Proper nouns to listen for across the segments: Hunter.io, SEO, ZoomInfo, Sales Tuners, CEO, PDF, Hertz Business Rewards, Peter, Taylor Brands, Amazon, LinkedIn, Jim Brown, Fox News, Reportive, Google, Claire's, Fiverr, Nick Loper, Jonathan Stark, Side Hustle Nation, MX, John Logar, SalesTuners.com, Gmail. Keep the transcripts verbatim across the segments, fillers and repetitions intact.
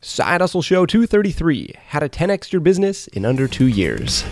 Side Hustle Show two thirty-three, how to ten x your business in under two years.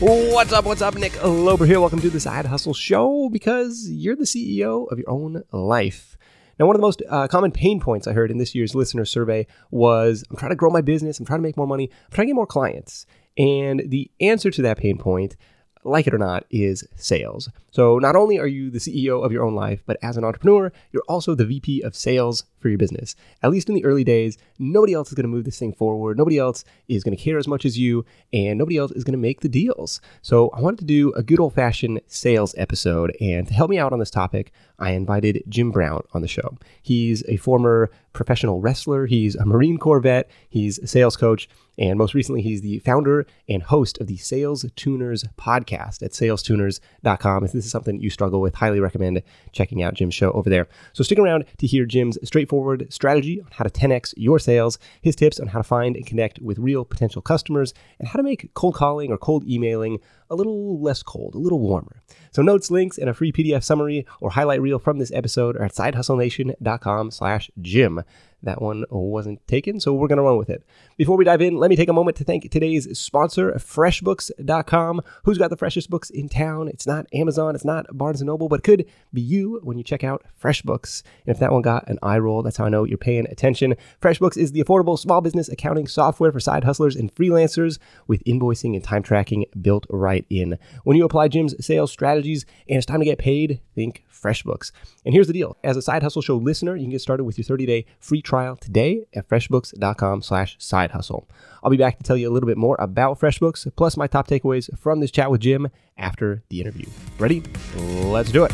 What's up, what's up? Nick Loper here. Welcome to the Side Hustle Show, because you're the C E O of your own life. Now, one of the most uh, common pain points I heard in this year's listener survey was, I'm trying to grow my business, I'm trying to make more money, I'm trying to get more clients. And the answer to that pain point, like it or not, is sales. So not only are you the C E O of your own life, but as an entrepreneur, you're also the V P of sales for your business. At least in the early days, nobody else is going to move this thing forward. Nobody else is going to care as much as you, and nobody else is going to make the deals. So I wanted to do a good old-fashioned sales episode, and to help me out on this topic, I invited Jim Brown on the show. He's a former professional wrestler. He's a Marine Corps vet. He's a sales coach. And most recently, he's the founder and host of the Sales Tuners podcast at sales tuners dot com. If this is something you struggle with, highly recommend checking out Jim's show over there. So stick around to hear Jim's straightforward strategy on how to ten x your sales, his tips on how to find and connect with real potential customers, and how to make cold calling or cold emailing a little less cold, a little warmer. So notes, links, and a free P D F summary or highlight reel from this episode are at side hustle nation dot com slash Jim. That one wasn't taken, so we're going to run with it. Before we dive in, let me take a moment to thank today's sponsor, fresh books dot com. Who's got the freshest books in town? It's not Amazon, it's not Barnes and Noble, but it could be you when you check out FreshBooks. And if that one got an eye roll, that's how I know you're paying attention. FreshBooks is the affordable small business accounting software for side hustlers and freelancers, with invoicing and time tracking built right in. When you apply Jim's sales strategies and it's time to get paid, think FreshBooks. And here's the deal. As a Side Hustle Show listener, you can get started with your thirty day free trial trial today at freshbooks dot com slash side hustle. I'll be back to tell you a little bit more about FreshBooks, plus my top takeaways from this chat with Jim after the interview. Ready? Let's do it.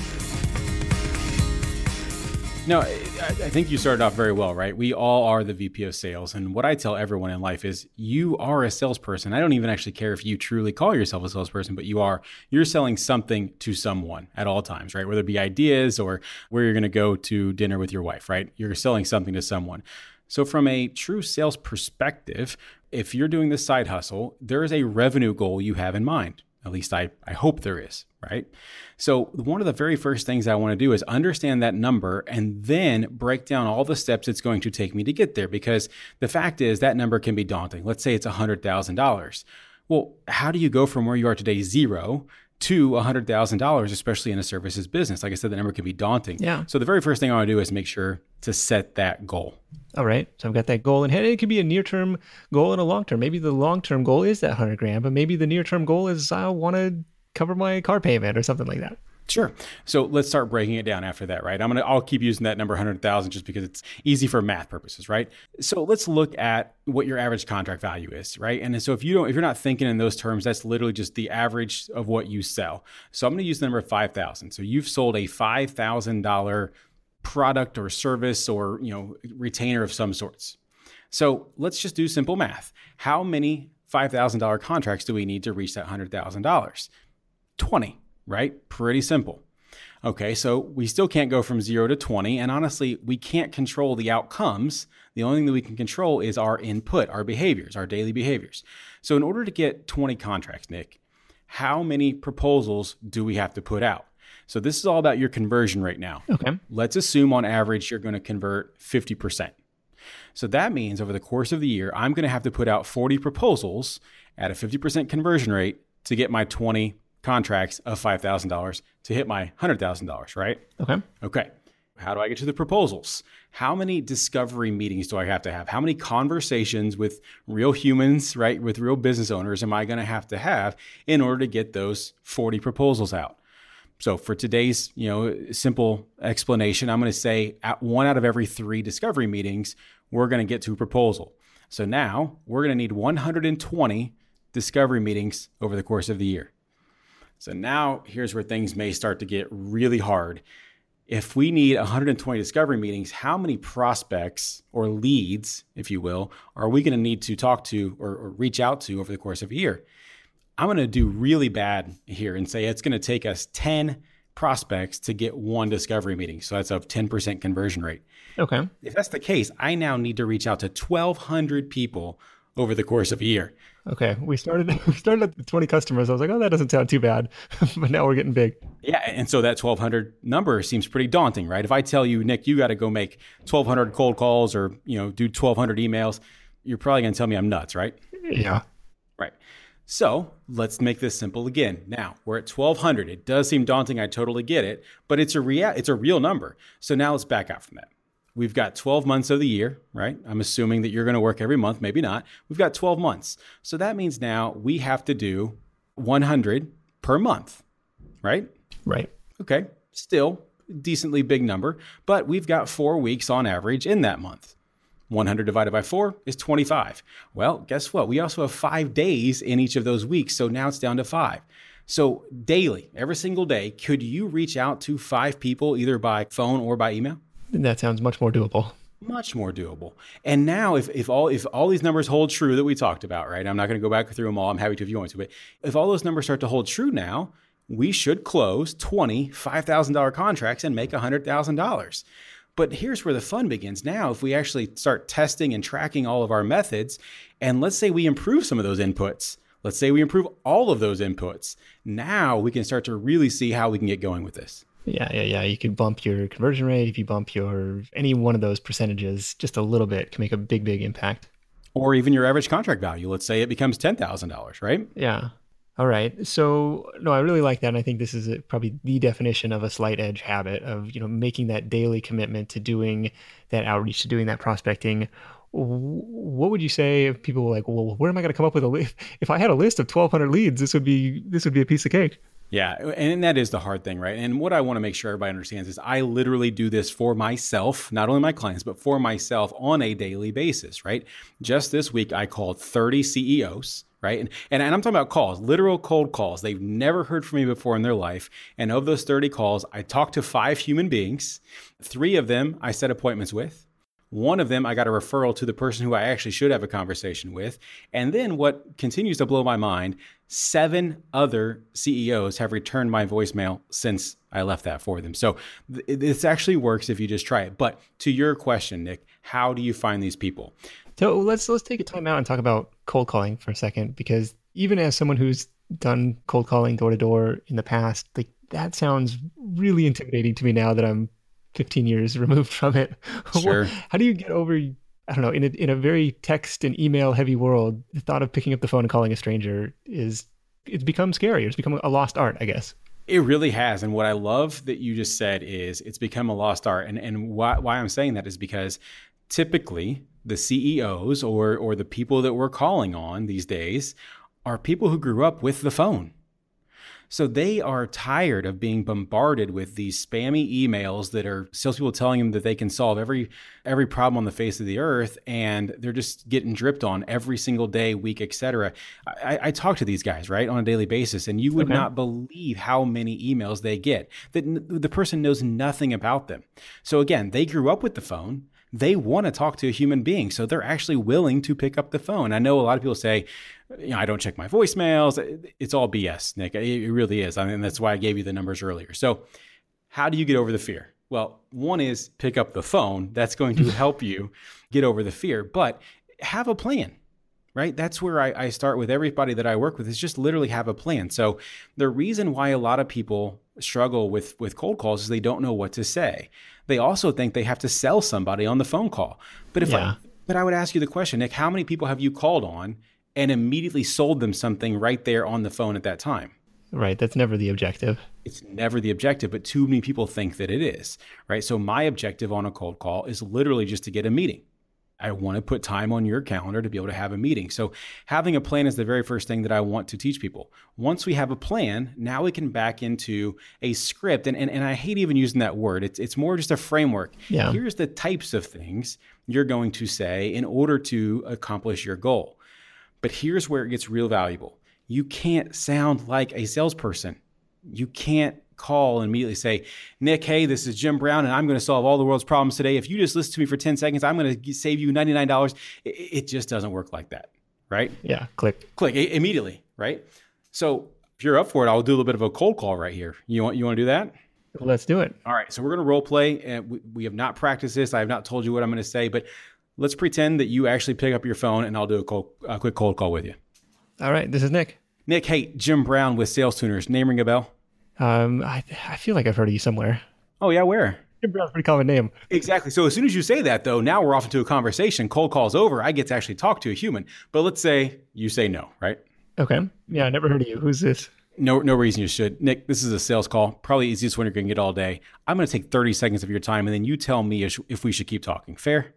No, I think you started off very well, right? We all are the V P of sales. And what I tell everyone in life is you are a salesperson. I don't even actually care if you truly call yourself a salesperson, but you are. You're selling something to someone at all times, right? Whether it be ideas or where you're going to go to dinner with your wife, right? You're selling something to someone. So from a true sales perspective, if you're doing this side hustle, there is a revenue goal you have in mind. At least I, I hope there is, right? So one of the very first things I want to do is understand that number and then break down all the steps it's going to take me to get there, because the fact is that number can be daunting. Let's say it's one hundred thousand dollars. Well, how do you go from where you are today, zero, to one hundred thousand dollars, especially in a services business? Like I said, the number can be daunting. Yeah. So the very first thing I want to do is make sure to set that goal. All right. So I've got that goal in head. It could be a near-term goal and a long-term. Maybe the long-term goal is that hundred grand, but maybe the near-term goal is I want to cover my car payment or something like that. Sure. So let's start breaking it down after that, right? I'm gonna I'll keep using that number one hundred thousand just because it's easy for math purposes, right? So let's look at what your average contract value is, right? And so if you don't if you're not thinking in those terms, that's literally just the average of what you sell. So I'm going to use the number five thousand. So you've sold a five thousand dollars product or service or, you know, retainer of some sorts. So let's just do simple math. How many five thousand dollars contracts do we need to reach that one hundred thousand dollars? twenty. Right? Pretty simple. Okay, so we still can't go from zero to twenty. And honestly, we can't control the outcomes. The only thing that we can control is our input, our behaviors, our daily behaviors. So in order to get twenty contracts, Nick, how many proposals do we have to put out? So this is all about your conversion right now. Okay. Let's assume on average, you're going to convert fifty percent. So that means over the course of the year, I'm going to have to put out forty proposals at a fifty percent conversion rate to get my twenty contracts of five thousand dollars to hit my one hundred thousand dollars, right? Okay. Okay. How do I get to the proposals? How many discovery meetings do I have to have? How many conversations with real humans, right? With real business owners am I going to have to have in order to get those forty proposals out? So for today's, you know, simple explanation, I'm going to say at one out of every three discovery meetings, we're going to get to a proposal. So now we're going to need one hundred twenty discovery meetings over the course of the year. So now here's where things may start to get really hard. If we need one hundred twenty discovery meetings, how many prospects or leads, if you will, are we going to need to talk to or, or reach out to over the course of a year? I'm going to do really bad here and say it's going to take us ten prospects to get one discovery meeting. So that's a ten percent conversion rate. Okay. If that's the case, I now need to reach out to twelve hundred people over the course of a year. Okay. We started we started at twenty customers. I was like, oh, that doesn't sound too bad. But now we're getting big. Yeah. And so that twelve hundred number seems pretty daunting, right? If I tell you, Nick, you got to go make twelve hundred cold calls or, you know, do twelve hundred emails, you're probably going to tell me I'm nuts, right? Yeah. Right. So let's make this simple again. Now we're at twelve hundred. It does seem daunting. I totally get it, but it's a real, it's a real number. So now let's back out from that. We've got twelve months of the year, right? I'm assuming that you're going to work every month, maybe not. We've got twelve months. So that means now we have to do one hundred per month, right? Right. Okay. Still decently big number, but we've got four weeks on average in that month. one hundred divided by four is twenty-five. Well, guess what? We also have five days in each of those weeks. So now it's down to five. So daily, every single day, could you reach out to five people either by phone or by email? That sounds much more doable. Much more doable. And now if, if all if all these numbers hold true that we talked about, right? I'm not going to go back through them all. I'm happy to if you want to. But if all those numbers start to hold true now, we should close twenty five thousand dollars contracts and make one hundred thousand dollars. But here's where the fun begins now. If we actually start testing and tracking all of our methods, and let's say we improve some of those inputs. Let's say we improve all of those inputs. Now we can start to really see how we can get going with this. Yeah, yeah, yeah. You could bump your conversion rate. If you bump your any one of those percentages just a little bit, can make a big, big impact. Or even your average contract value. Let's say it becomes ten thousand dollars, right? Yeah. All right. So, no, I really like that. And I think this is a, probably the definition of a slight edge habit of, you know, making that daily commitment to doing that outreach, to doing that prospecting. What would you say if people were like, well, where am I going to come up with a list? If I had a list of twelve hundred leads, this would be this would be a piece of cake. Yeah. And that is the hard thing, right? And what I want to make sure everybody understands is I literally do this for myself, not only my clients, but for myself on a daily basis, right? Just this week, I called thirty C E Os, right? And, and and I'm talking about calls, literal cold calls. They've never heard from me before in their life. And of those thirty calls, I talked to five human beings. Three of them I set appointments with. One of them, I got a referral to the person who I actually should have a conversation with. And then what continues to blow my mind, seven other C E Os have returned my voicemail since I left that for them. So th- this actually works if you just try it. But to your question, Nick, how do you find these people? So let's let's take a time out and talk about cold calling for a second, because even as someone who's done cold calling door to door in the past, like that sounds really intimidating to me now that I'm fifteen years removed from it. Sure. How do you get over, I don't know, in a, in a very text and email heavy world, the thought of picking up the phone and calling a stranger is, it's become scary. It's become a lost art, I guess. It really has. And what I love that you just said is it's become a lost art. And and why, why I'm saying that is because typically the C E Os or or the people that we're calling on these days are people who grew up with the phone. So they are tired of being bombarded with these spammy emails that are salespeople telling them that they can solve every every problem on the face of the earth, and they're just getting dripped on every single day, week, et cetera. I, I talk to these guys, right, on a daily basis, and you would okay. not believe how many emails they get that n- the person knows nothing about them. So again, they grew up with the phone. They want to talk to a human being. So they're actually willing to pick up the phone. I know a lot of people say, you know, I don't check my voicemails. It's all B S, Nick. It really is. I mean, that's why I gave you the numbers earlier. So how do you get over the fear? Well, one is pick up the phone. That's going to help you get over the fear, but have a plan. Right? That's where I, I start with everybody that I work with is just literally have a plan. So the reason why a lot of people struggle with, with cold calls is they don't know what to say. They also think they have to sell somebody on the phone call. But if yeah. I, but I would ask you the question, Nick, how many people have you called on and immediately sold them something right there on the phone at that time? Right. That's never the objective. It's never the objective, but too many people think that it is, right? So my objective on a cold call is literally just to get a meeting. I want to put time on your calendar to be able to have a meeting. So having a plan is the very first thing that I want to teach people. Once we have a plan, now we can back into a script. And and, and I hate even using that word. It's it's more just a framework. Yeah. Here's the types of things you're going to say in order to accomplish your goal. But here's where it gets real valuable. You can't sound like a salesperson. You can't call and immediately say, Nick, hey, this is Jim Brown, and I'm going to solve all the world's problems today. If you just listen to me for ten seconds, I'm going to save you ninety-nine dollars. It, it just doesn't work like that, right? Yeah, click. Click I- immediately, right? So if you're up for it, I'll do a little bit of a cold call right here. You want you want to do that? Let's do it. All right, so we're going to role play, and we, we have not practiced this. I have not told you what I'm going to say, but Let's pretend that you actually pick up your phone and I'll do a, cold, a quick cold call with you. All right. This is Nick. Nick, hey, Jim Brown with Sales Tuners. Name ring a bell? Um, I, I feel like I've heard of you somewhere. Oh, yeah? Where? Jim Brown's a pretty common name. Exactly. So as soon as you say that, though, now we're off into a conversation. Cold call's over. I get to actually talk to a human. But let's say you say no, right? Okay. Yeah, I never heard of you. Who's this? No, no reason you should. Nick, this is a sales call. Probably the easiest one you're going to get all day. I'm going to take thirty seconds of your time, and then you tell me if, if we should keep talking. Fair?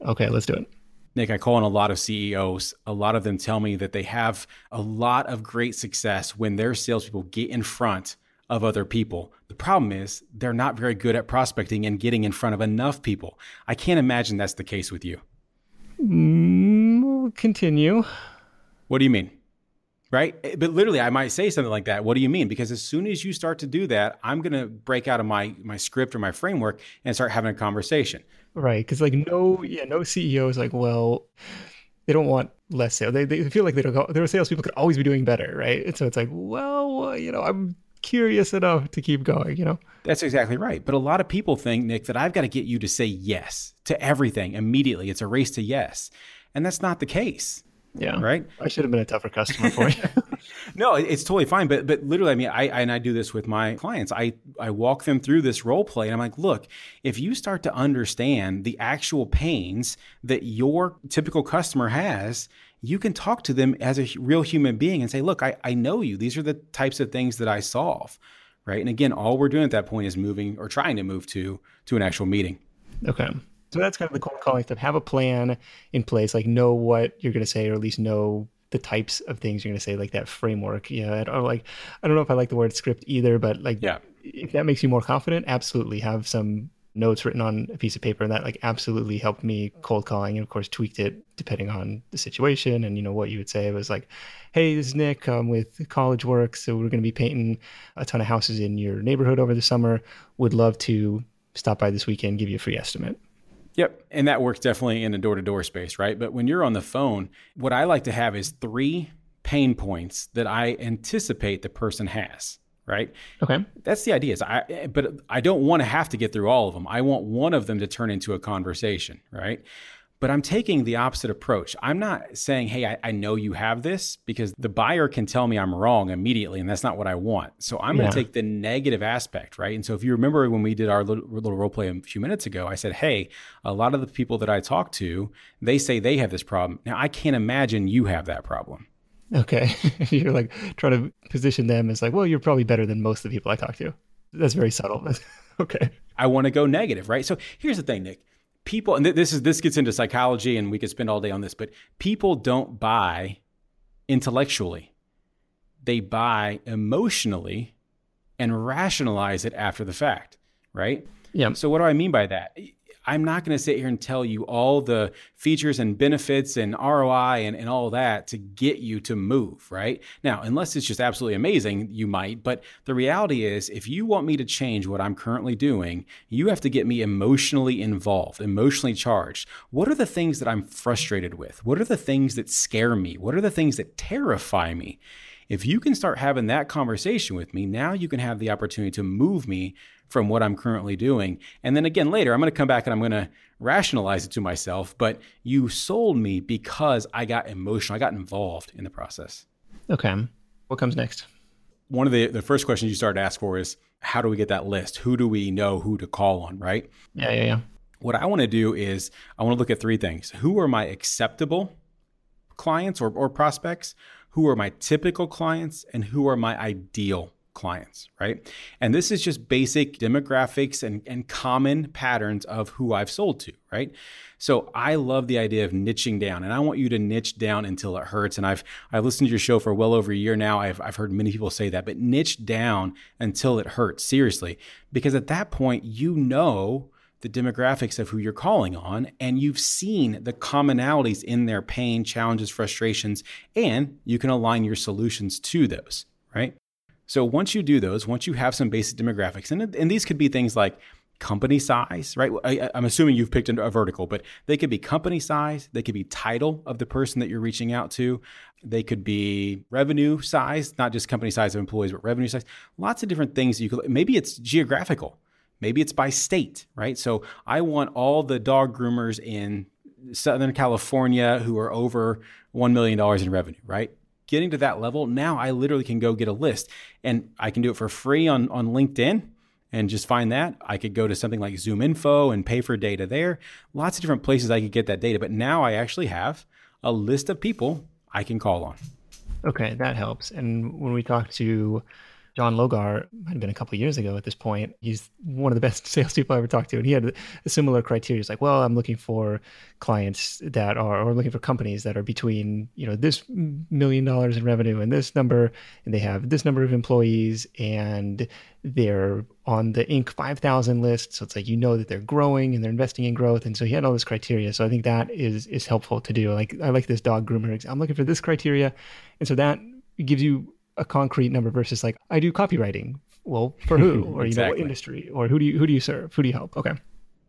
Okay, let's do it. Nick, I call on a lot of C E Os. A lot of them tell me that they have a lot of great success when their salespeople get in front of other people. The problem is they're not very good at prospecting and getting in front of enough people. I can't imagine that's the case with you. Mm, continue. What do you mean? Right? But literally, I might say something like that. What do you mean? Because as soon as you start to do that, I'm going to break out of my my script or my framework and start having a conversation. Right. Because like no, yeah, no C E O is like, well, they don't want less sales. They they feel like they don't. Their salespeople could always be doing better, right? And so it's like, well, you know, I'm curious enough to keep going, you know? That's exactly right. But a lot of people think, Nick, that I've got to get you to say yes to everything immediately. It's a race to yes. And that's not the case. Yeah. Right. I should have been a tougher customer for you. No, it's totally fine. But but literally, I mean, I, I and I do this with my clients. I, I walk them through this role play and I'm like, look, if you start to understand the actual pains that your typical customer has, you can talk to them as a real human being and say, look, I, I know you. These are the types of things that I solve. Right. And again, all we're doing at that point is moving or trying to move to to an actual meeting. Okay. So that's kind of the cold calling stuff. Have a plan in place, like know what you're going to say, or at least know the types of things you're going to say, like that framework. Yeah, or like I don't know if I like the word script either, but like yeah. If that makes you more confident, absolutely have some notes written on a piece of paper, and that like absolutely helped me cold calling, and of course tweaked it depending on the situation and you know what you would say. It was like, hey, this is Nick. I'm with College Works, so we're going to be painting a ton of houses in your neighborhood over the summer. Would love to stop by this weekend, give you a free estimate. Yep. And that works definitely in a door-to-door space, right? But when you're on the phone, what I like to have is three pain points that I anticipate the person has, right? Okay. That's the idea. So I, but I don't want to have to get through all of them. I want one of them to turn into a conversation, right? But I'm taking the opposite approach. I'm not saying, hey, I, I know you have this, because the buyer can tell me I'm wrong immediately, and that's not what I want. So I'm yeah. going to take the negative aspect, right? And so if you remember when we did our little, little role play a few minutes ago, I said, hey, a lot of the people that I talk to, they say they have this problem. Now, I can't imagine you have that problem. Okay. You're like trying to position them as like, well, you're probably better than most of the people I talk to. That's very subtle. Okay. I want to go negative, right? So here's the thing, Nick. People, and this is this gets into psychology, and we could spend all day on this, but people don't buy intellectually. They buy emotionally and rationalize it after the fact, right? Yeah. So what do I mean by that? I'm not going to sit here and tell you all the features and benefits and R O I and, and all that to get you to move, right? Now, unless it's just absolutely amazing, you might. But the reality is, if you want me to change what I'm currently doing, you have to get me emotionally involved, emotionally charged. What are the things that I'm frustrated with? What are the things that scare me? What are the things that terrify me? If you can start having that conversation with me, now you can have the opportunity to move me from what I'm currently doing. And then again, later, I'm going to come back and I'm going to rationalize it to myself, but you sold me because I got emotional. I got involved in the process. Okay. What comes next? One of the, the first questions you start to ask for is, how do we get that list? Who do we know who to call on, right? Yeah, yeah, yeah. What I want to do is I want to look at three things. Who are my acceptable clients or, or prospects? Who are my typical clients, and who are my ideal clients, right? And this is just basic demographics and, and common patterns of who I've sold to, right? So I love the idea of niching down, and I want you to niche down until it hurts. And I've I've listened to your show for well over a year now. I've I've heard many people say that, but niche down until it hurts, seriously. Because at that point, you know the demographics of who you're calling on, and you've seen the commonalities in their pain, challenges, frustrations, and you can align your solutions to those, right? So once you do those, once you have some basic demographics, and, and these could be things like company size, right? I, I'm assuming you've picked a vertical, but they could be company size, they could be title of the person that you're reaching out to, they could be revenue size, not just company size of employees, but revenue size, lots of different things you could, maybe it's geographical. Maybe it's by state, right? So I want all the dog groomers in Southern California who are over one million dollars in revenue, right? Getting to that level, now I literally can go get a list, and I can do it for free on, on LinkedIn and just find that. I could go to something like ZoomInfo and pay for data there. Lots of different places I could get that data, but now I actually have a list of people I can call on. Okay, that helps. And when we talked to John Logar, might have been a couple of years ago at this point, he's one of the best salespeople I ever talked to. And he had a similar criteria. He's like, well, I'm looking for clients that are, or looking for companies that are between, you know, this million dollars in revenue and this number, and they have this number of employees, and they're on the Inc five thousand list. So it's like, you know that they're growing and they're investing in growth. And so he had all this criteria. So I think that is is helpful to do. Like, I like this dog groomer. I'm looking for this criteria. And so that gives you a concrete number versus like, I do copywriting. Well, for who? Or, you exactly. know, what industry? Or who do you who do you serve? Who do you help? Okay.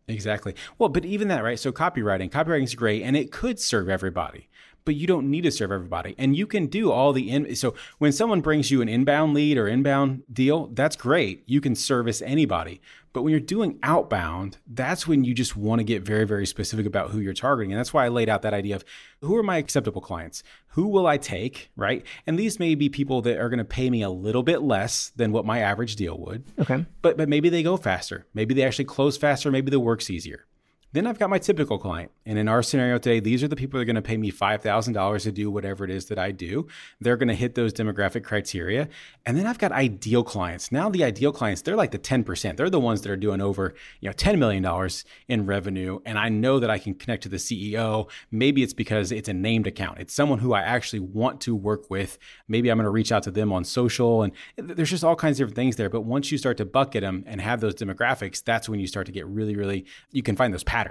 Exactly. Well, but even that, right? So copywriting, copywriting is great, and it could serve everybody, but you don't need to serve everybody. And you can do all the, in- so when someone brings you an inbound lead or inbound deal, that's great. You can service anybody. But when you're doing outbound, that's when you just want to get very, very specific about who you're targeting. And that's why I laid out that idea of who are my acceptable clients? Who will I take, right? And these may be people that are going to pay me a little bit less than what my average deal would. Okay. But but maybe they go faster. Maybe they actually close faster. Maybe the work's easier. Then I've got my typical client. And in our scenario today, these are the people that are going to pay me five thousand dollars to do whatever it is that I do. They're going to hit those demographic criteria. And then I've got ideal clients. Now the ideal clients, they're like the ten percent. They're the ones that are doing over, you know, ten million dollars in revenue. And I know that I can connect to the C E O. Maybe it's because it's a named account. It's someone who I actually want to work with. Maybe I'm going to reach out to them on social. And there's just all kinds of different things there. But once you start to bucket them and have those demographics, that's when you start to get really, really, you can find those patterns.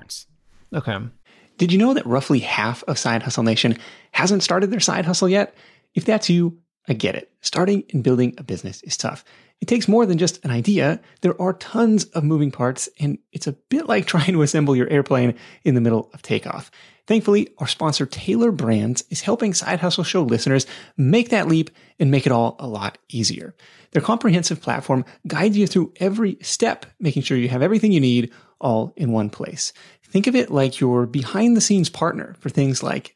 Okay. Did you know that roughly half of Side Hustle Nation hasn't started their side hustle yet? If that's you, I get it. Starting and building a business is tough. It takes more than just an idea. There are tons of moving parts, and it's a bit like trying to assemble your airplane in the middle of takeoff. Thankfully, our sponsor, Taylor Brands, is helping Side Hustle Show listeners make that leap and make it all a lot easier. Their comprehensive platform guides you through every step, making sure you have everything you need all in one place. Think of it like your behind-the-scenes partner for things like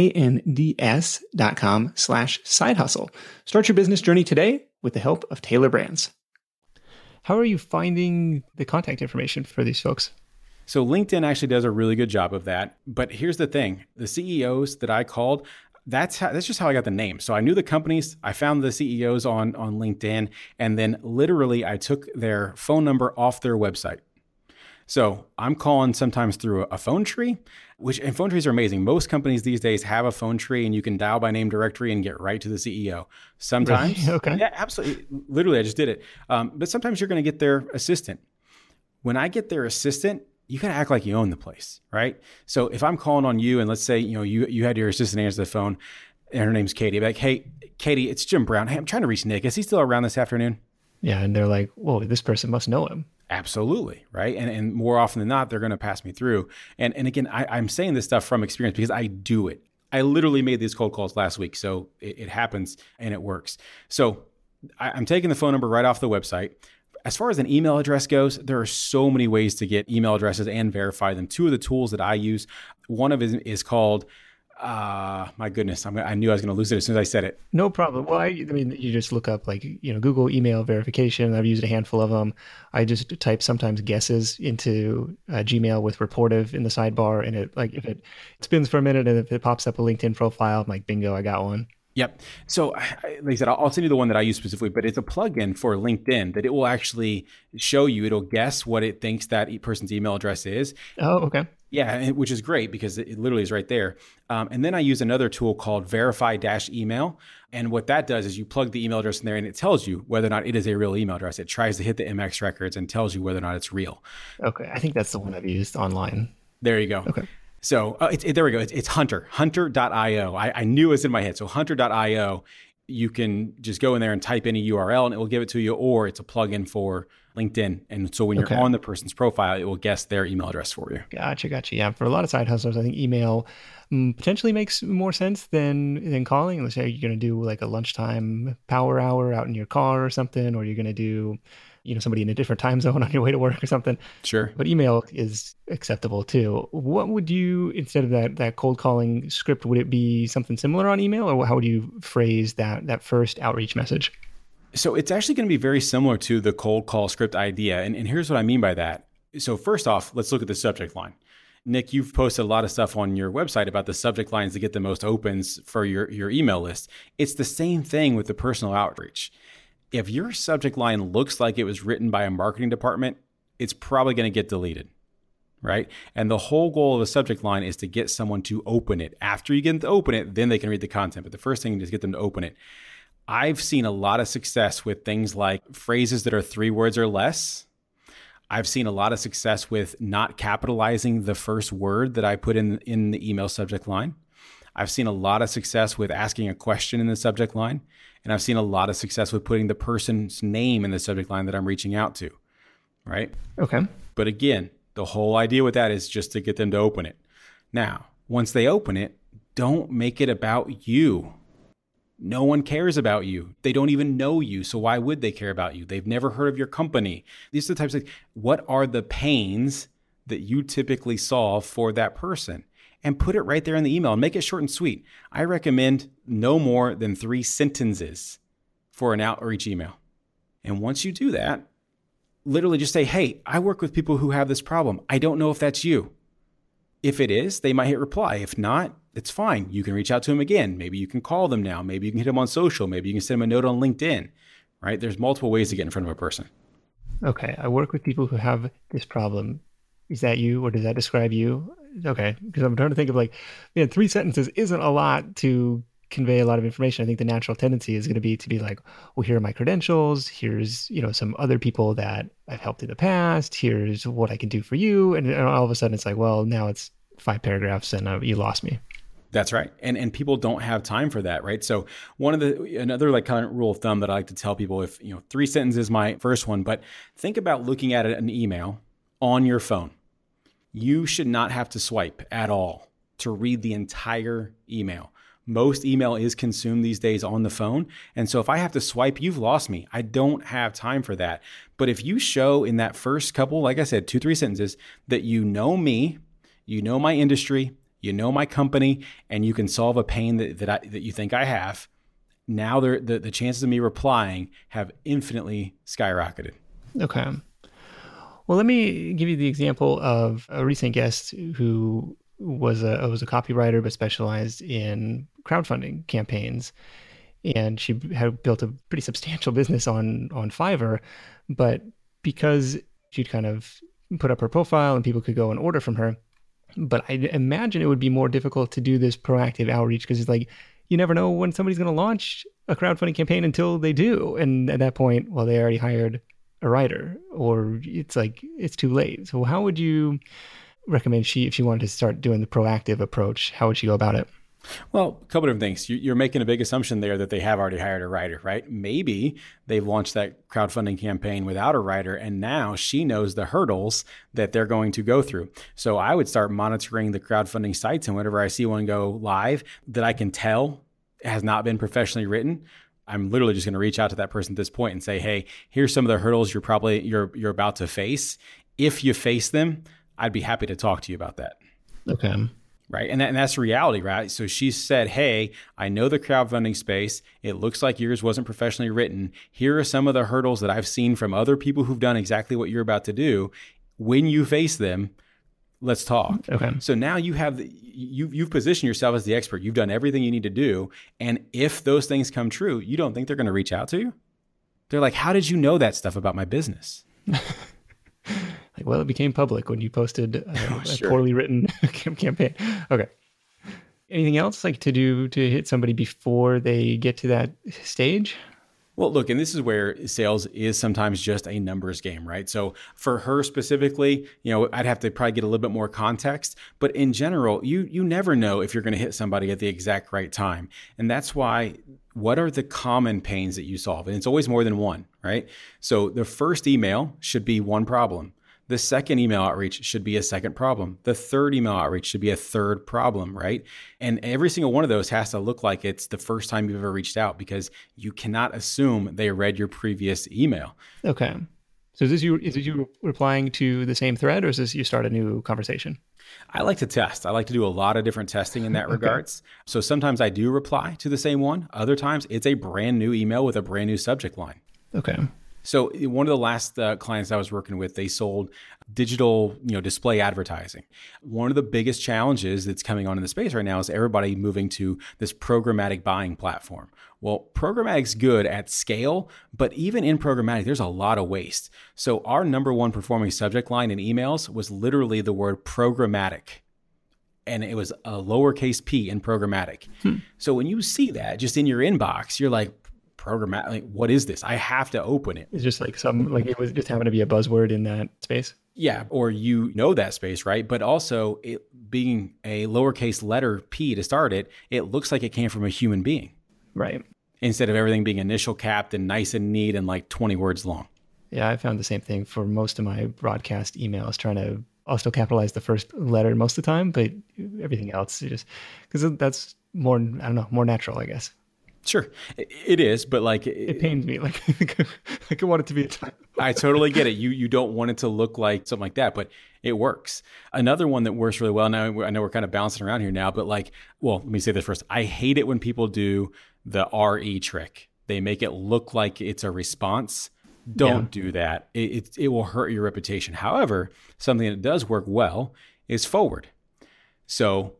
N D S dot com slash side hustle. Start your business journey today with the help of Taylor Brands. How are you finding the contact information for these folks? So LinkedIn actually does a really good job of that. But here's the thing. The C E Os that I called, that's how, that's just how I got the name. So I knew the companies, I found the C E Os on, on LinkedIn, and then literally I took their phone number off their website. So I'm calling sometimes through a phone tree, which, and phone trees are amazing. Most companies these days have a phone tree, and you can dial by name directory and get right to the C E O. Sometimes, really? Okay, yeah, absolutely. Literally, I just did it. Um, but sometimes you're going to get their assistant. When I get their assistant, you gotta act like you own the place, right? So if I'm calling on you, and let's say, you know, you you had your assistant answer the phone, and her name's Katie. I'd be like, hey, Katie, it's Jim Brown. Hey, I'm trying to reach Nick. Is he still around this afternoon? Yeah, and they're like, whoa, this person must know him. Absolutely, right? And and more often than not, they're going to pass me through. And and again, I, I'm saying this stuff from experience because I do it. I literally made these cold calls last week, so it, it happens and it works. So I, I'm taking the phone number right off the website. As far as an email address goes, there are so many ways to get email addresses and verify them. Two of the tools that I use, one of it is called, uh, my goodness, I'm, I knew I was going to lose it as soon as I said it. No problem. Well, I, I mean, you just look up like, you know, Google email verification. I've used a handful of them. I just type sometimes guesses into uh, Gmail with Reportive in the sidebar. And it like if it spins for a minute and if it pops up a LinkedIn profile, I'm like, bingo, I got one. Yep. So like I said, I'll send you the one that I use specifically, but it's a plugin for LinkedIn that it will actually show you. It'll guess what it thinks that person's email address is. Oh, okay. Yeah, which is great because it literally is right there. Um, and then I use another tool called verify-email. And what that does is you plug the email address in there and it tells you whether or not it is a real email address. It tries to hit the M X records and tells you whether or not it's real. Okay. I think that's the one I've used online. There you go. Okay. So uh, it, it, there we go. It, it's Hunter, Hunter dot io. I, I knew it was in my head. So Hunter dot io, you can just go in there and type in a U R L and it will give it to you, or it's a plugin for LinkedIn. And so when you're okay. on the person's profile, it will guess their email address for you. Gotcha, gotcha. Yeah, for a lot of side hustlers, I think email potentially makes more sense than than calling. Let's say you're going to do like a lunchtime power hour out in your car or something, or you're going to do, you know, somebody in a different time zone on your way to work or something. Sure. But email is acceptable too. What would you, instead of that that cold calling script, would it be something similar on email, or how would you phrase that that first outreach message? So it's actually going to be very similar to the cold call script idea. And, and here's what I mean by that. So first off, let's look at the subject line. Nick, you've posted a lot of stuff on your website about the subject lines that get the most opens for your, your email list. It's the same thing with the personal outreach. If your subject line looks like it was written by a marketing department, it's probably going to get deleted, right? And the whole goal of a subject line is to get someone to open it. After you get them to open it, then they can read the content. But the first thing is get them to open it. I've seen a lot of success with things like phrases that are three words or less. I've seen a lot of success with not capitalizing the first word that I put in, in the email subject line. I've seen a lot of success with asking a question in the subject line. And I've seen a lot of success with putting the person's name in the subject line that I'm reaching out to, right? Okay. But again, the whole idea with that is just to get them to open it. Now, once they open it, don't make it about you. No one cares about you. They don't even know you. So why would they care about you? They've never heard of your company. These are the types of things. What are the pains that you typically solve for that person? And put it right there in the email and make it short and sweet. I recommend no more than three sentences for an outreach email. And once you do that, literally just say, hey, I work with people who have this problem. I don't know if that's you. If it is, they might hit reply. If not, it's fine. You can reach out to them again. Maybe you can call them now. Maybe you can hit them on social. Maybe you can send them a note on LinkedIn, right? There's multiple ways to get in front of a person. Okay. I work with people who have this problem. Is that you, or does that describe you? Okay. Because I'm trying to think of like, man, three sentences isn't a lot to convey a lot of information. I think the natural tendency is going to be to be like, well, here are my credentials. Here's, you know, some other people that I've helped in the past. Here's what I can do for you. And, and all of a sudden it's like, well, now it's five paragraphs and uh, you lost me. That's right. And and people don't have time for that, right? So one of the, another like kind of rule of thumb that I like to tell people, if, you know, three sentences is my first one, but think about looking at an email on your phone. You should not have to swipe at all to read the entire email. Most email is consumed these days on the phone. And so if I have to swipe, you've lost me. I don't have time for that. But if you show in that first couple, like I said, two, three sentences that you know me, you know my industry, you know my company, and you can solve a pain that that, I, that you think I have, now the, the chances of me replying have infinitely skyrocketed. Okay. Well, let me give you the example of a recent guest who was a was a copywriter but specialized in crowdfunding campaigns, and she had built a pretty substantial business on on Fiverr, but because she'd kind of put up her profile and people could go and order from her, but I imagine it would be more difficult to do this proactive outreach because it's like you never know when somebody's going to launch a crowdfunding campaign until they do, and at that point, well, they already hired a writer, or it's like it's too late. So how would you recommend she, if she wanted to start doing the proactive approach, how would she go about it? Well, a couple of different things. You're making a big assumption there that they have already hired a writer, right? Maybe they've launched that crowdfunding campaign without a writer, and now she knows the hurdles that they're going to go through. So I would start monitoring the crowdfunding sites, and whenever I see one go live that I can tell has not been professionally written, I'm literally just going to reach out to that person at this point and say, hey, here's some of the hurdles you're probably you're you're about to face. If you face them, I'd be happy to talk to you about that. Okay. Right. And, that, and that's reality, right? So she said, hey, I know the crowdfunding space. It looks like yours wasn't professionally written. Here are some of the hurdles that I've seen from other people who've done exactly what you're about to do. When you face them, let's talk. Okay. So now you have, the, you, you've positioned yourself as the expert. You've done everything you need to do. And if those things come true, you don't think they're going to reach out to you? They're like, how did you know that stuff about my business? Like, well, it became public when you posted a, oh, sure. a poorly written campaign. Okay. Anything else like to do to hit somebody before they get to that stage? Well, look, and this is where sales is sometimes just a numbers game, right? So for her specifically, you know, I'd have to probably get a little bit more context, but in general, you you never know if you're going to hit somebody at the exact right time. And that's why, what are the common pains that you solve? And it's always more than one, right? So the first email should be one problem. The second email outreach should be a second problem. The third email outreach should be a third problem, right? And every single one of those has to look like it's the first time you've ever reached out, because you cannot assume they read your previous email. Okay. So is this you, is this you replying to the same thread, or is this you start a new conversation? I like to test. I like to do a lot of different testing in that okay. regards. So sometimes I do reply to the same one. Other times it's a brand new email with a brand new subject line. Okay. So one of the last uh, clients I was working with, they sold digital, you know, display advertising. One of the biggest challenges that's coming on in the space right now is everybody moving to this programmatic buying platform. Well, programmatic's good at scale, but even in programmatic, there's a lot of waste. So our number one performing subject line in emails was literally the word programmatic. And it was a lowercase p in programmatic. Hmm. So when you see that just in your inbox, you're like, programmatic, like, what is this? I have to open it. It's just like some, like it was just happened to be a buzzword in that space. Yeah. Or you know that space, right? But also it being a lowercase letter P to start it, it looks like it came from a human being. Right. Instead of everything being initial capped and nice and neat and like twenty words long. Yeah. I found the same thing for most of my broadcast emails, trying to also capitalize the first letter most of the time, but everything else, you just, because that's more, I don't know, more natural, I guess. Sure, it is, but like it, it pains me. Like I could want it to be a time. I totally get it. You you don't want it to look like something like that, but it works. Another one that works really well. Now I know we're kind of bouncing around here now, but like, well, let me say this first. I hate it when people do the R E trick. They make it look like it's a response. Don't yeah. do that. It, it it will hurt your reputation. However, something that does work well is forward. So.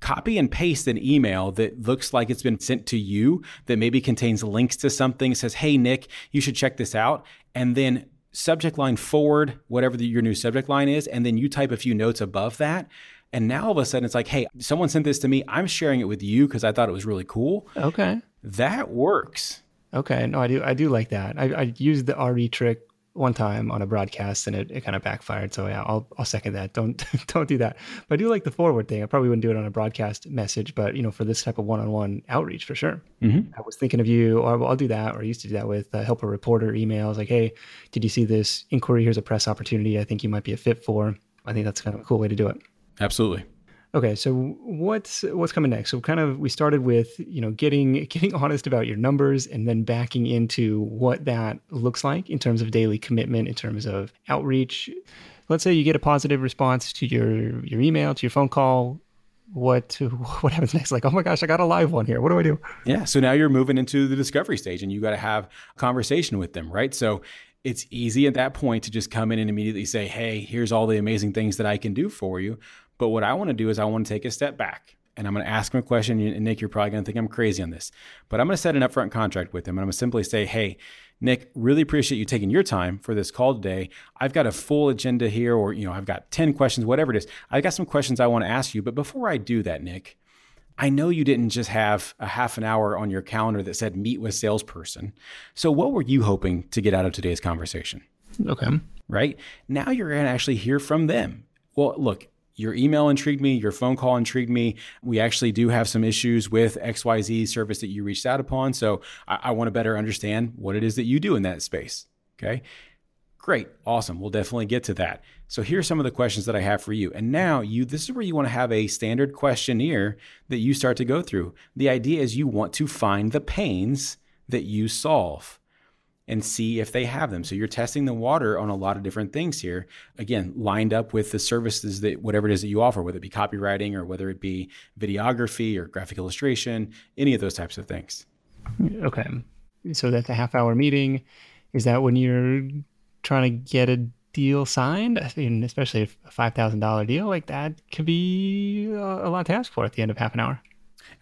Copy and paste an email that looks like it's been sent to you, that maybe contains links to something, says, hey, Nick, you should check this out. And then subject line forward, whatever the, your new subject line is. And then you type a few notes above that. And now all of a sudden it's like, hey, someone sent this to me. I'm sharing it with you because I thought it was really cool. Okay. That works. Okay. No, I do. I do like that. I, I used the R E trick one time on a broadcast and it, it kind of backfired. So yeah, I'll, I'll second that. Don't, don't do that. But I do like the forward thing. I probably wouldn't do it on a broadcast message, but you know, for this type of one-on-one outreach for sure. Mm-hmm. I was thinking of you, or I'll do that. Or I used to do that with uh, help a reporter emails. Like, hey, did you see this inquiry? Here's a press opportunity I think you might be a fit for. I think that's kind of a cool way to do it. Absolutely. Okay. So what's, what's coming next? So kind of, we started with, you know, getting, getting honest about your numbers and then backing into what that looks like in terms of daily commitment, in terms of outreach. Let's say you get a positive response to your, your email, to your phone call. What, what happens next? Like, oh my gosh, I got a live one here. What do I do? Yeah. So now you're moving into the discovery stage and you got to have a conversation with them, right? So it's easy at that point to just come in and immediately say, hey, here's all the amazing things that I can do for you. But what I want to do is I want to take a step back and I'm going to ask him a question. And Nick, you're probably going to think I'm crazy on this, but I'm going to set an upfront contract with him. And I'm going to simply say, hey, Nick, really appreciate you taking your time for this call today. I've got a full agenda here, or, you know, I've got ten questions, whatever it is. I've got some questions I want to ask you. But before I do that, Nick, I know you didn't just have a half an hour on your calendar that said meet with salesperson. So what were you hoping to get out of today's conversation? Okay. Right? Now you're going to actually hear from them. Well, look, your email intrigued me. Your phone call intrigued me. We actually do have some issues with X Y Z service that you reached out upon. So I, I want to better understand what it is that you do in that space. Okay. Great. Awesome. We'll definitely get to that. So here's some of the questions that I have for you. And now you, this is where you want to have a standard questionnaire that you start to go through. The idea is you want to find the pains that you solve and see if they have them. So you're testing the water on a lot of different things here. Again, lined up with the services that whatever it is that you offer, whether it be copywriting or whether it be videography or graphic illustration, any of those types of things. Okay. So that's a half hour meeting. Is that when you're trying to get a deal signed? I mean, especially a five thousand dollars deal, like that could be a lot to ask for at the end of half an hour.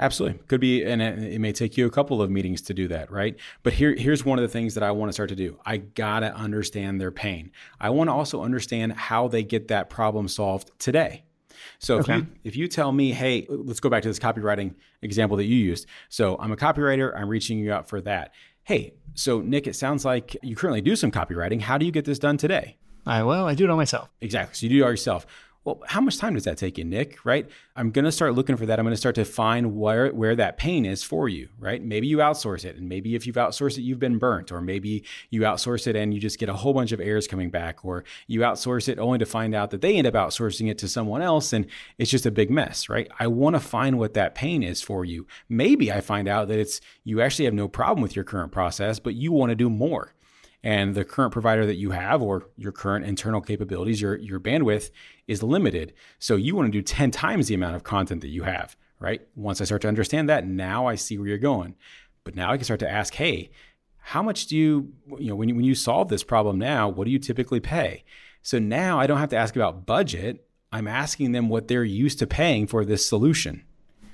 Absolutely. Could be, and it may take you a couple of meetings to do that, right? But here, here's one of the things that I want to start to do. I got to understand their pain. I want to also understand how they get that problem solved today. So okay. if you, if you tell me, hey, let's go back to this copywriting example that you used. So I'm a copywriter. I'm reaching you out for that. hey, so Nick, it sounds like you currently do some copywriting. How do you get this done today? I, well, I do it all myself. Exactly. So you do it all yourself. Well, how much time does that take you, Nick, right? I'm going to start looking for that. I'm going to start to find where, where that pain is for you, right? Maybe you outsource it. And maybe if you've outsourced it, you've been burnt. Or maybe you outsource it and you just get a whole bunch of errors coming back. Or you outsource it only to find out that they end up outsourcing it to someone else. And it's just a big mess, right? I want to find what that pain is for you. Maybe I find out that it's you actually have no problem with your current process, but you want to do more. And the current provider that you have or your current internal capabilities, your, your bandwidth is limited. So you want to do ten times the amount of content that you have, right? Once I start to understand that, now I see where you're going. But now I can start to ask, hey, how much do you, you know, when you, when you solve this problem now, what do you typically pay? So now I don't have to ask about budget. I'm asking them what they're used to paying for this solution.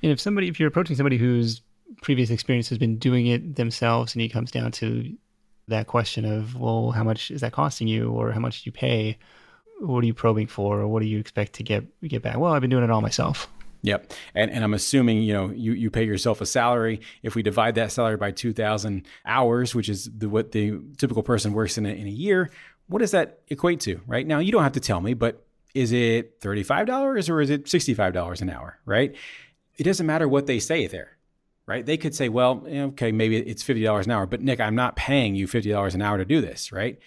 And if somebody, if you're approaching somebody whose previous experience has been doing it themselves and it comes down to that question of, well, how much is that costing you, or how much do you pay? What are you probing for, or what do you expect to get get back? Well, I've been doing it all myself. Yep, and and I'm assuming you know you you pay yourself a salary. If we divide that salary by two thousand hours, which is the, what the typical person works in a, in a year, what does that equate to? Right now, you don't have to tell me, but is it thirty-five dollars or is it sixty-five dollars an hour? Right? It doesn't matter what they say there. Right? They could say, well, okay, maybe it's fifty dollars an hour, but Nick, I'm not paying you fifty dollars an hour to do this, right?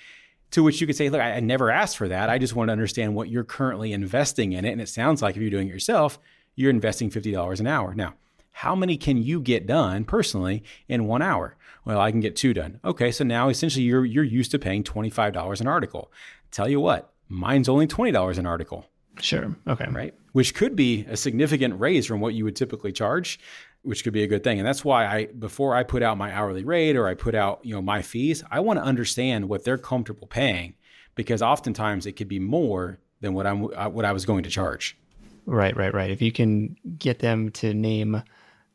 To which you could say, look, I, I never asked for that. I just want to understand what you're currently investing in it. And it sounds like if you're doing it yourself, you're investing fifty dollars an hour. Now, how many can you get done personally in one hour? Well, I can get two done. Okay, so now essentially you're you're used to paying twenty-five dollars an article. Tell you what, mine's only twenty dollars an article. Sure. Okay. Right? Which could be a significant raise from what you would typically charge, which could be a good thing. And that's why I, before I put out my hourly rate or I put out, you know, my fees, I want to understand what they're comfortable paying, because oftentimes it could be more than what I'm, what I was going to charge. Right, right, right. If you can get them to name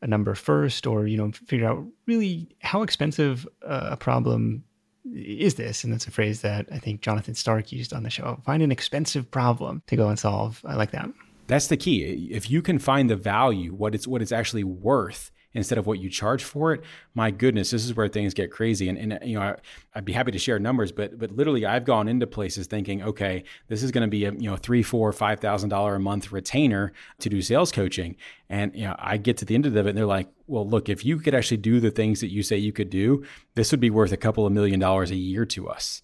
a number first, or, you know, figure out really how expensive a problem is this? And that's a phrase that I think Jonathan Stark used on the show. Find an expensive problem to go and solve. I like that. That's the key. If you can find the value, what it's what it's actually worth instead of what you charge for it, my goodness, this is where things get crazy. And, and you know, I, I'd be happy to share numbers, but but literally I've gone into places thinking, okay, this is going to be a, you know, three, four, five thousand dollar a month retainer to do sales coaching. And, you know, I get to the end of it and they're like, well, look, if you could actually do the things that you say you could do, this would be worth a couple of million dollars a year to us.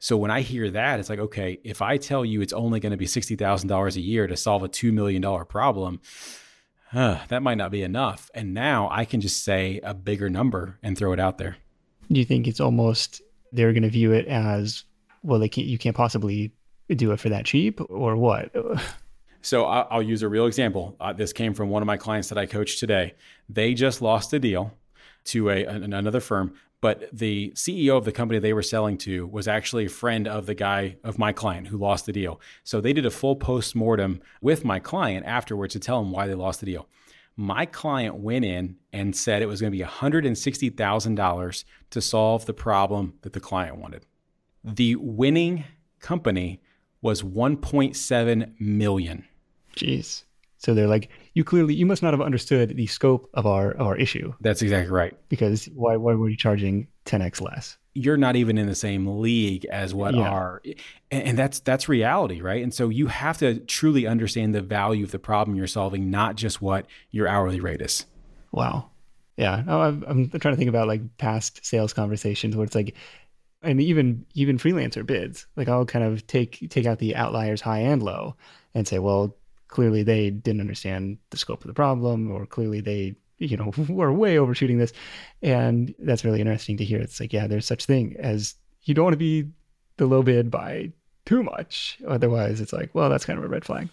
So when I hear that, it's like, okay, if I tell you it's only going to be sixty thousand dollars a year to solve a two million dollars problem, huh, that might not be enough. And now I can just say a bigger number and throw it out there. Do you think it's almost, they're going to view it as, well, they can't, you can't possibly do it for that cheap, or what? So I'll use a real example. Uh, this came from one of my clients that I coached today. They just lost a deal to a another firm. But the C E O of the company they were selling to was actually a friend of the guy, of my client, who lost the deal. So they did a full postmortem with my client afterwards to tell him why they lost the deal. My client went in and said it was going to be one hundred sixty thousand dollars to solve the problem that the client wanted. The winning company was one point seven million dollars. Jeez. So they're like, you clearly, you must not have understood the scope of our our issue. That's exactly right. Because why why were you charging ten x less? You're not even in the same league as what yeah. our, and, and that's that's reality, right? And so you have to truly understand the value of the problem you're solving, not just what your hourly rate is. Wow. Yeah. Oh, I'm, I'm trying to think about like past sales conversations where it's like, and even even freelancer bids, like I'll kind of take take out the outliers, high and low, and say, well, clearly they didn't understand the scope of the problem, or clearly they, you know, were way overshooting this. And that's really interesting to hear. It's like, yeah, there's such thing as, you don't want to be the low bid by too much. Otherwise it's like, well, that's kind of a red flag.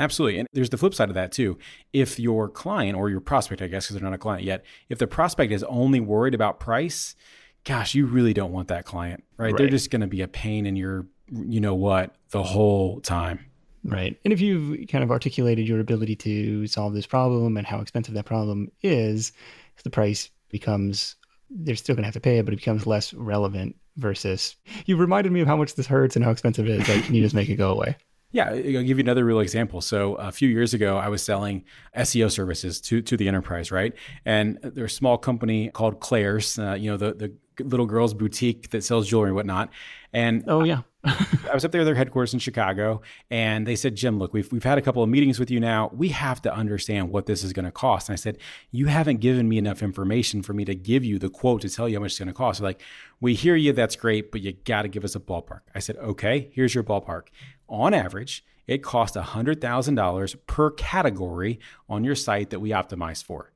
Absolutely. And there's the flip side of that too. If your client or your prospect, I guess, because they're not a client yet, if the prospect is only worried about price, gosh, you really don't want that client, right? right. They're just going to be a pain in your, you know what, the whole time. Right. And if you've kind of articulated your ability to solve this problem and how expensive that problem is, if the price becomes, they're still going to have to pay it, but it becomes less relevant versus, you reminded me of how much this hurts and how expensive it is. Like, can you just make it go away? Yeah. I'll give you another real example. So a few years ago, I was selling S E O services to, to the enterprise, right? And there's a small company called Claire's, uh, you know, the, the little girl's boutique that sells jewelry and whatnot. And oh yeah, I was up there at their headquarters in Chicago, and they said, Jim, look, we've we've had a couple of meetings with you now. We have to understand what this is going to cost. And I said, you haven't given me enough information for me to give you the quote to tell you how much it's going to cost. So like, we hear you, that's great, but you got to give us a ballpark. I said, okay, here's your ballpark. On average, it costs one hundred thousand dollars per category on your site that we optimize for.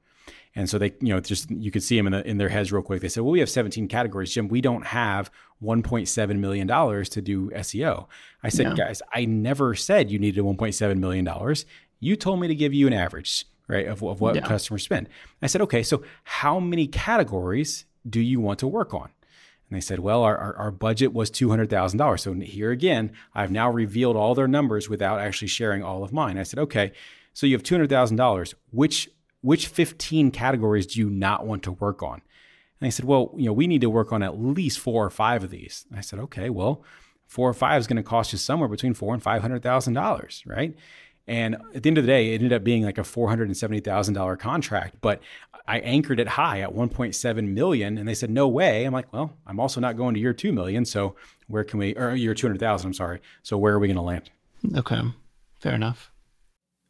And so they, you know, just, you could see them in, the, in their heads real quick. They said, well, we have seventeen categories, Jim. We don't have one point seven million dollars to do S E O. I said, no. Guys, I never said you needed one point seven million dollars. You told me to give you an average, right, of, of what yeah. customers spend. I said, okay, so how many categories do you want to work on? And they said, well, our, our, our budget was two hundred thousand dollars. So here again, I've now revealed all their numbers without actually sharing all of mine. I said, okay, so you have two hundred thousand dollars. Which Which fifteen categories do you not want to work on? And they said, well, you know, we need to work on at least four or five of these. And I said, okay, well, four or five is going to cost you somewhere between four and five hundred thousand dollars, right? And at the end of the day, it ended up being like a four hundred seventy thousand dollars contract, but I anchored it high at one point seven million. And they said, no way. I'm like, well, I'm also not going to your two million. So where can we, or your two hundred thousand, I'm sorry. So where are we going to land? Okay. Fair enough.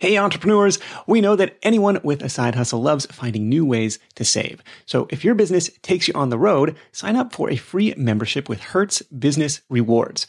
Hey, entrepreneurs, we know that anyone with a side hustle loves finding new ways to save. So if your business takes you on the road, sign up for a free membership with Hertz Business Rewards.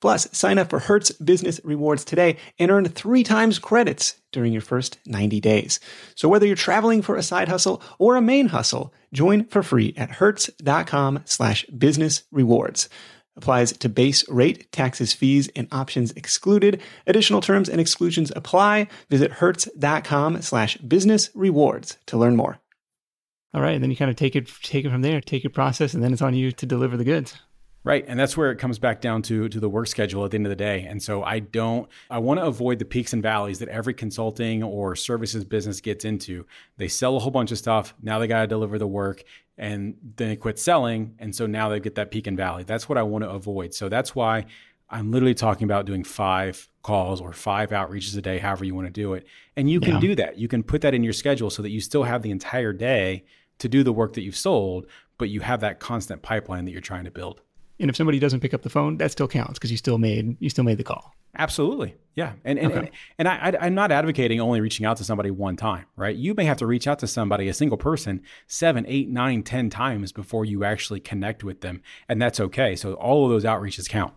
Plus, sign up for Hertz Business Rewards today and earn three times credits during your first ninety days. So whether you're traveling for a side hustle or a main hustle, join for free at Hertz.com slash business rewards. Applies to base rate, taxes, fees, and options excluded. Additional terms and exclusions apply. Visit Hertz.com slash business rewards to learn more. All right. And then you kind of take it, take it from there, take your process, and then it's on you to deliver the goods. Right. And that's where it comes back down to, to the work schedule at the end of the day. And so I don't, I want to avoid the peaks and valleys that every consulting or services business gets into. They sell a whole bunch of stuff. Now they got to deliver the work, and then they quit selling. And so now they get that peak and valley. That's what I want to avoid. So that's why I'm literally talking about doing five calls or five outreaches a day, however you want to do it. And you can yeah. do that. You can put that in your schedule so that you still have the entire day to do the work that you've sold, but you have that constant pipeline that you're trying to build. And if somebody doesn't pick up the phone, that still counts because you still made you still made the call. Absolutely. Yeah. And and, okay. and, and I, I, I'm not advocating only reaching out to somebody one time, right? You may have to reach out to somebody, a single person, seven, eight, nine, ten times before you actually connect with them. And that's okay. So all of those outreaches count.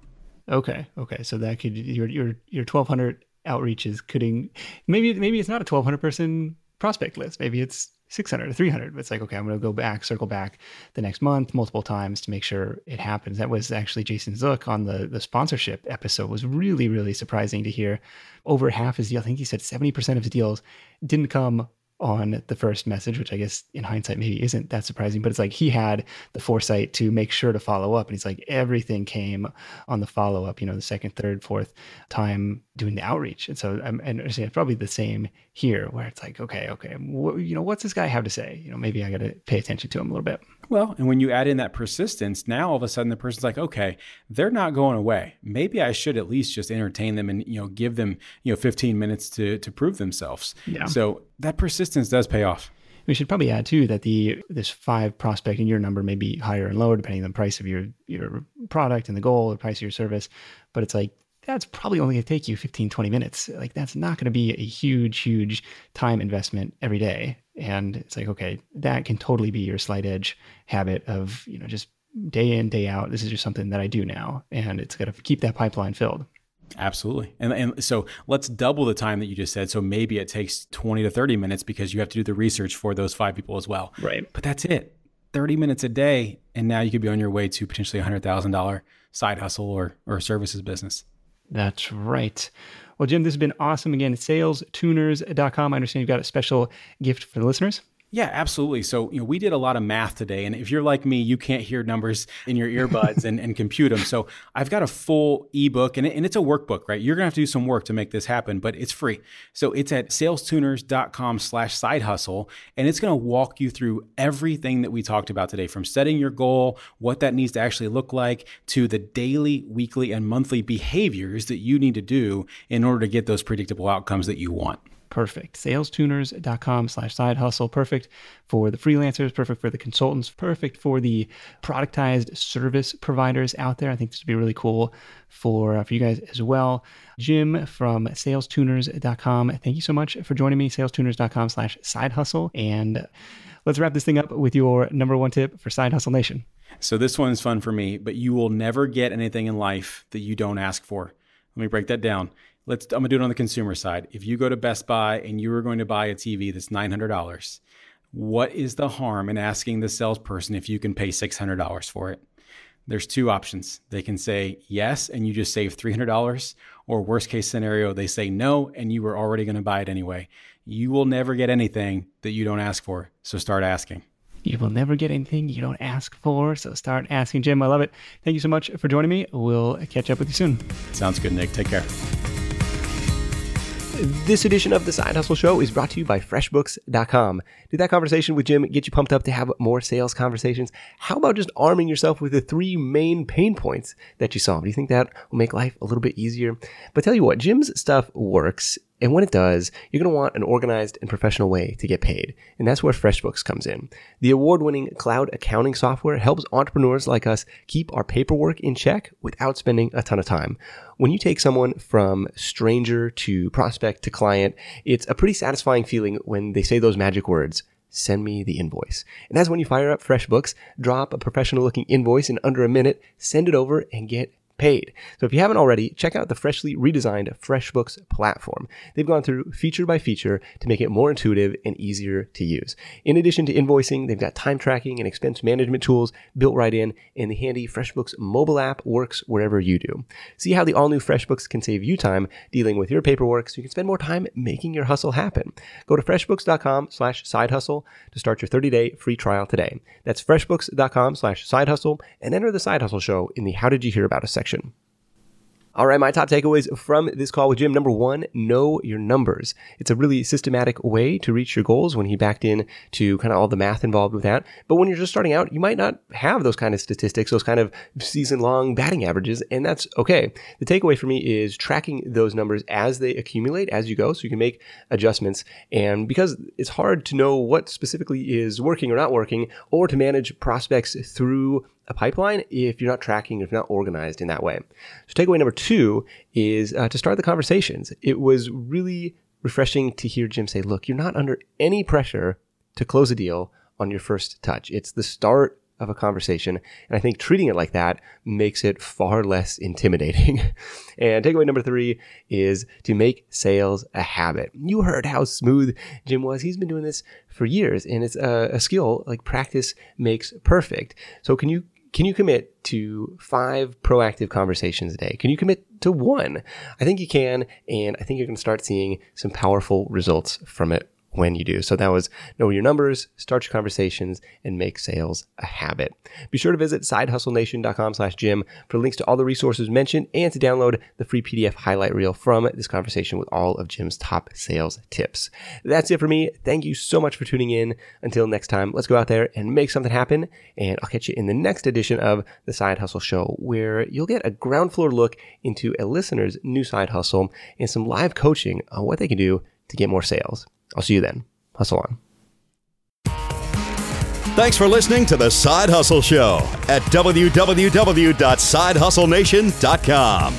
Okay. Okay. So that could, your your your twelve hundred outreaches could, in, maybe maybe it's not a twelve hundred person prospect list. Maybe it's six hundred or three hundred. It's like, okay, I'm going to go back, circle back the next month multiple times to make sure it happens. That was actually Jason Zook on the, the sponsorship episode. Was really, really surprising to hear. Over half his deal, I think he said seventy percent of his deals didn't come on the first message, which I guess in hindsight maybe isn't that surprising, but it's like he had the foresight to make sure to follow up. And he's like, everything came on the follow-up, you know, the second, third, fourth time doing the outreach. And so I'm and it's probably the same here where it's like, okay, okay, what, you know, what's this guy have to say? You know, maybe I got to pay attention to him a little bit. Well, and when you add in that persistence, now all of a sudden the person's like, okay, they're not going away. Maybe I should at least just entertain them and, you know, give them, you know, fifteen minutes to, to prove themselves. Yeah. So that persistence does pay off. We should probably add too that the this five prospect, and your number may be higher and lower depending on the price of your, your product and the goal or price of your service. But it's like, that's probably only gonna take you fifteen, twenty minutes. Like that's not gonna be a huge, huge time investment every day. And it's like, okay, that can totally be your slight edge habit of, you know, just day in, day out. This is just something that I do now. And it's gotta keep that pipeline filled. Absolutely. And and so let's double the time that you just said. So maybe it takes twenty to thirty minutes because you have to do the research for those five people as well. Right. But that's it. thirty minutes a day. And now you could be on your way to potentially a one hundred thousand dollars side hustle or or services business. That's right. Well, Jim, this has been awesome. Again, sales tuners dot com. I understand you've got a special gift for the listeners. Yeah, absolutely. So, you know, we did a lot of math today. And if you're like me, you can't hear numbers in your earbuds and, and compute them. So I've got a full ebook and, it, and it's a workbook, right? You're going to have to do some work to make this happen, but it's free. So it's at salesuners.com slash side hustle. And it's going to walk you through everything that we talked about today, from setting your goal, what that needs to actually look like, to the daily, weekly, and monthly behaviors that you need to do in order to get those predictable outcomes that you want. Perfect. SalesTuners.com slash side hustle. Perfect for the freelancers, perfect for the consultants, perfect for the productized service providers out there. I think this would be really cool for, uh, for you guys as well. Jim from sales tuners dot com, thank you so much for joining me. SalesTuners.com slash side hustle. And let's wrap this thing up with your number one tip for Side Hustle Nation. So this one's fun for me, but you will never get anything in life that you don't ask for. Let me break that down. Let's, I'm gonna do it on the consumer side. If you go to Best Buy and you are going to buy a T V that's nine hundred dollars, what is the harm in asking the salesperson if you can pay six hundred dollars for it? There's two options. They can say yes, and you just save three hundred dollars, or worst case scenario, they say no, and you were already gonna buy it anyway. You will never get anything that you don't ask for, so start asking. You will never get anything you don't ask for, so start asking. Jim, I love it. Thank you so much for joining me. We'll catch up with you soon. Sounds good, Nick. Take care. This edition of the Side Hustle Show is brought to you by fresh books dot com. Did that conversation with Jim get you pumped up to have more sales conversations? How about just arming yourself with the three main pain points that you solve? Do you think that will make life a little bit easier? But tell you what, Jim's stuff works. And when it does, you're going to want an organized and professional way to get paid. And that's where FreshBooks comes in. The award-winning cloud accounting software helps entrepreneurs like us keep our paperwork in check without spending a ton of time. When you take someone from stranger to prospect to client, it's a pretty satisfying feeling when they say those magic words, send me the invoice. And that's when you fire up FreshBooks, drop a professional-looking invoice in under a minute, send it over, and get paid. So if you haven't already, check out the freshly redesigned FreshBooks platform. They've gone through feature by feature to make it more intuitive and easier to use. In addition to invoicing, they've got time tracking and expense management tools built right in, and the handy FreshBooks mobile app works wherever you do. See how the all-new FreshBooks can save you time dealing with your paperwork so you can spend more time making your hustle happen. Go to freshbooks.com slash side hustle to start your thirty-day free trial today. That's freshbooks.com slash side hustle and enter the Side Hustle Show in the How Did You Hear About Us section. All right, my top takeaways from this call with Jim. Number one, know your numbers. It's a really systematic way to reach your goals when he backed in to kind of all the math involved with that. But when you're just starting out, you might not have those kind of statistics, those kind of season-long batting averages, and that's okay. The takeaway for me is tracking those numbers as they accumulate, as you go, so you can make adjustments. And because it's hard to know what specifically is working or not working, or to manage prospects through a pipeline if you're not tracking, if you're not organized in that way. So takeaway number two is uh, to start the conversations. It was really refreshing to hear Jim say, look, you're not under any pressure to close a deal on your first touch. It's the start of a conversation. And I think treating it like that makes it far less intimidating. And takeaway number three is to make sales a habit. You heard how smooth Jim was. He's been doing this for years, and it's a, a skill, like practice makes perfect. So can you Can you commit to five proactive conversations a day? Can you commit to one? I think you can, and I think you're going to start seeing some powerful results from it when you do. So that was know your numbers, start your conversations, and make sales a habit. Be sure to visit side hustle nation dot com slash Jim for links to all the resources mentioned and to download the free P D F highlight reel from this conversation with all of Jim's top sales tips. That's it for me. Thank you so much for tuning in. Until next time, let's go out there and make something happen. And I'll catch you in the next edition of the Side Hustle Show, where you'll get a ground floor look into a listener's new side hustle and some live coaching on what they can do to get more sales. I'll see you then. Hustle on. Thanks for listening to The Side Hustle Show at w w w dot side hustle nation dot com.